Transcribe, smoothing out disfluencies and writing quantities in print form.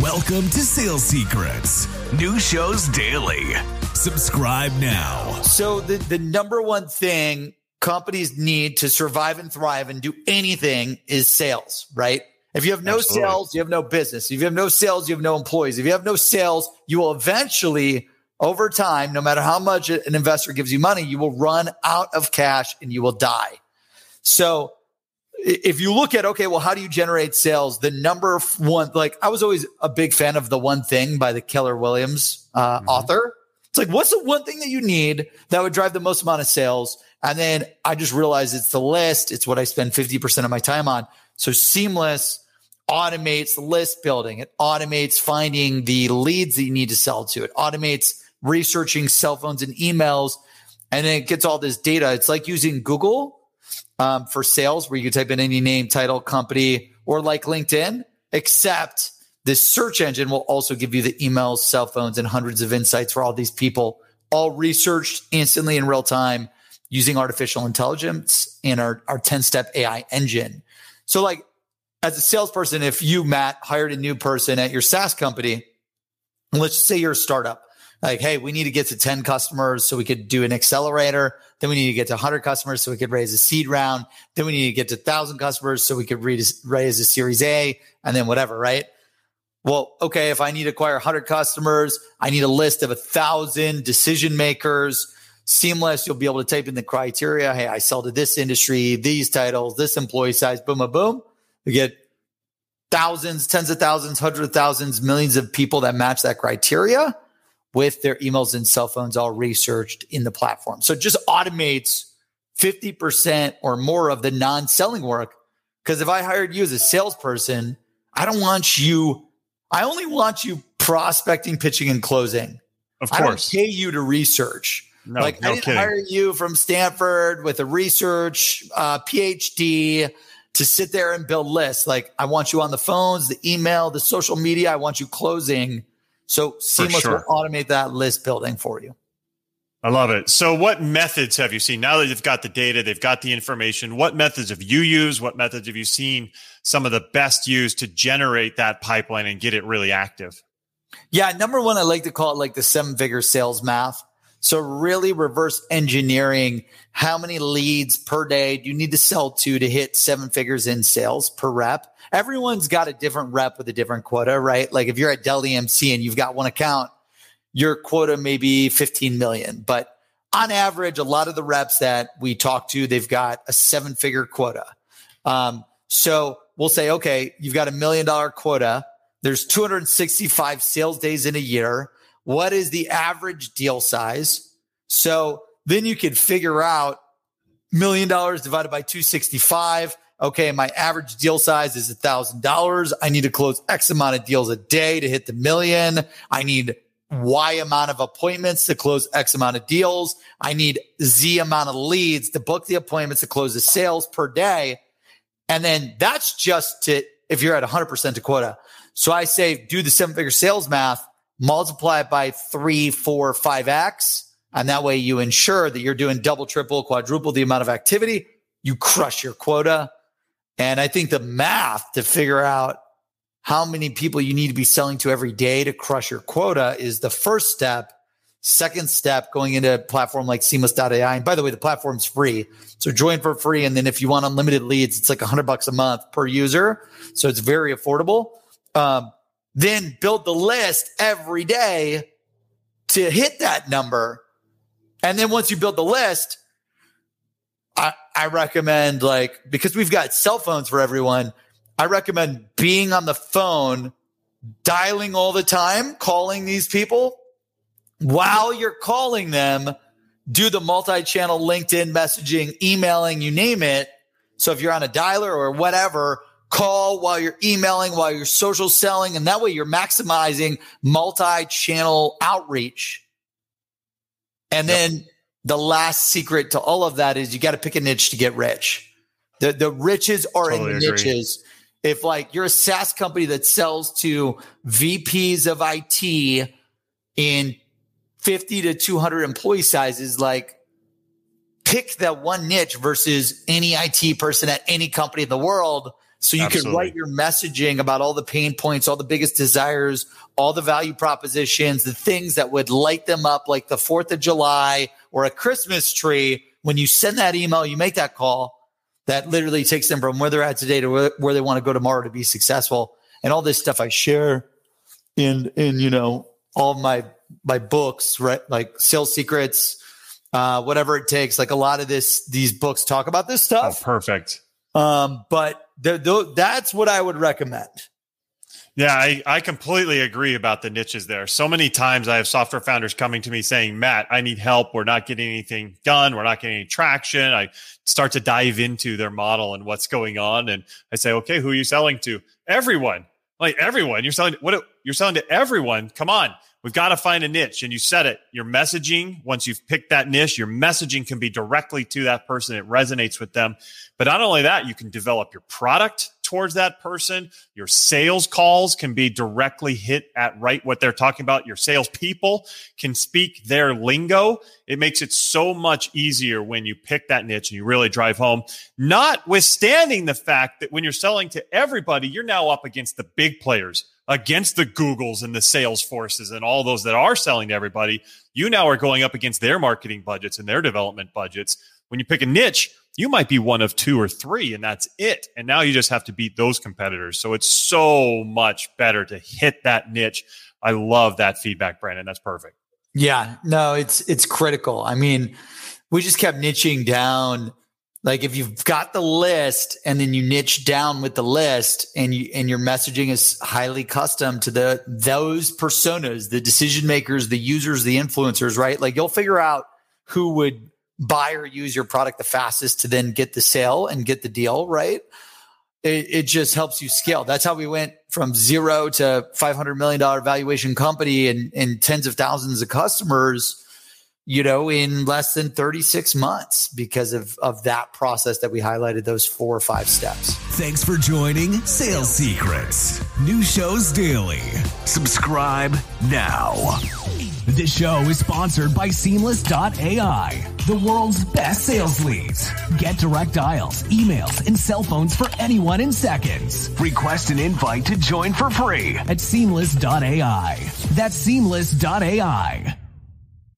Welcome to Sales Secrets. New shows daily. Subscribe now. So the number one thing companies need to survive and thrive and do anything is sales, right? If you have no sales, you have no business. If you have no sales, you have no employees. If you have no sales, you will eventually, over time, no matter how much an investor gives you money, you will run out of cash and you will die. So if you look at, okay, well, how do you generate sales? The number one, like I was always a big fan of The One Thing by the Keller Williams author. It's like, what's the one thing that you need that would drive the most amount of sales? And then I just realized it's the list. It's what I spend 50% of my time on. So Seamless automates list building. It automates finding the leads that you need to sell to. It automates researching cell phones and emails. And then it gets all this data. It's like using Google for sales, where you type in any name, title, company, or like LinkedIn, except this search engine will also give you the emails, cell phones, and hundreds of insights for all these people, all researched instantly in real time using artificial intelligence and our 10-step AI engine. So like as a salesperson, if you, Matt, hired a new person at your SaaS company, let's just say you're a startup. Like, hey, we need to get to 10 customers so we could do an accelerator. Then we need to get to 100 customers so we could raise a seed round. Then we need to get to 1,000 customers so we could raise a Series A, and then whatever, right? Well, okay, if I need to acquire 100 customers, I need a list of 1,000 decision makers. Seamless, you'll be able to type in the criteria. Hey, I sell to this industry, these titles, this employee size, boom, boom, boom. We get thousands, tens of thousands, hundreds of thousands, millions of people that match that criteria, with their emails and cell phones all researched in the platform. So it just automates 50% or more of the non-selling work. Because if I hired you as a salesperson, I only want you prospecting, pitching, and closing. Of course. I don't pay you to research. Hire you from Stanford with a research PhD to sit there and build lists. Like, I want you on the phones, the email, the social media. I want you closing. So Seamless will automate that list building for you. I love it. So what methods have you seen? Now that they've got the data, they've got the information, what methods have you used? What methods have you seen some of the best used to generate that pipeline and get it really active? Yeah, number one, I like to call it like the 7-figure sales math. So really reverse engineering how many leads per day do you need to sell to hit 7 figures in sales per rep. Everyone's got a different rep with a different quota, right? Like if you're at Dell EMC and you've got one account, your quota may be 15 million. But on average, a lot of the reps that we talk to, they've got a 7-figure quota. So we'll say, okay, you've got a $1 million quota. There's 265 sales days in a year. What is the average deal size? So then you could figure out $1 million divided by 265. Okay, my average deal size is $1,000. I need to close X amount of deals a day to hit the million. I need Y amount of appointments to close X amount of deals. I need Z amount of leads to book the appointments to close the sales per day. And then that's just to, if you're at 100% of quota. So I say do the 7-figure sales math. Multiply it by 3, 4, 5x. And that way you ensure that you're doing double, triple, quadruple the amount of activity. You crush your quota. And I think the math to figure out how many people you need to be selling to every day to crush your quota is the first step. Second step, going into a platform like Seamless.ai. And by the way, the platform's free. So join for free. And then if you want unlimited leads, it's like $100 a month per user. So it's very affordable. Then build the list every day to hit that number. And then once you build the list, I recommend, like, because we've got cell phones for everyone, I recommend being on the phone, dialing all the time, calling these people. While you're calling them, do the multi-channel LinkedIn messaging, emailing, you name it. So if you're on a dialer or whatever, call while you're emailing, while you're social selling, and that way you're maximizing multi-channel outreach. And then the last secret to all of that is you got to pick a niche to get rich. The riches are in the niches. If like you're a SaaS company that sells to VPs of IT in 50 to 200 employee sizes, like pick that one niche versus any IT person at any company in the world So you can write your messaging about all the pain points, all the biggest desires, all the value propositions, the things that would light them up like the 4th of July or a Christmas tree. When you send that email, you make that call, that literally takes them from where they're at today to where they want to go tomorrow to be successful. And all this stuff I share in you know, all my books, right? Like Sales Secrets, whatever it takes. Like a lot of these books talk about this stuff. Oh, perfect. But that's what I would recommend. Yeah, I completely agree about the niches there. So many times I have software founders coming to me saying, Matt, I need help. We're not getting anything done. We're not getting any traction. I start to dive into their model and what's going on. And I say, okay, who are you selling to? Everyone. Like everyone. You're selling to everyone. Come on. We've got to find a niche. And you said it. Your messaging, once you've picked that niche, your messaging can be directly to that person. It resonates with them. But not only that, you can develop your product towards that person. Your sales calls can be directly hit at right what they're talking about. Your salespeople can speak their lingo. It makes it so much easier when you pick that niche and you really drive home, notwithstanding the fact that when you're selling to everybody, you're now up against the big players, against the Googles and the Salesforces and all those that are selling to everybody. You now are going up against their marketing budgets and their development budgets. When you pick a niche, you might be one of two or three, and that's it. And now you just have to beat those competitors. So it's so much better to hit that niche. I love that feedback, Brandon. That's perfect. Yeah, no, it's critical. I mean, we just kept niching down. Like if you've got the list and then you niche down with the list and your messaging is highly custom to those personas, the decision makers, the users, the influencers, right? Like you'll figure out who would buy or use your product the fastest to then get the sale and get the deal, right? It just helps you scale. That's how we went from zero to $500 million valuation company and tens of thousands of customers, you know, in less than 36 months because of that process that we highlighted, those 4 or 5 steps. Thanks for joining Sales Secrets. New shows daily. Subscribe now. This show is sponsored by Seamless.ai, the world's best sales leads. Get direct dials, emails, and cell phones for anyone in seconds. Request an invite to join for free at Seamless.ai. That's Seamless.ai.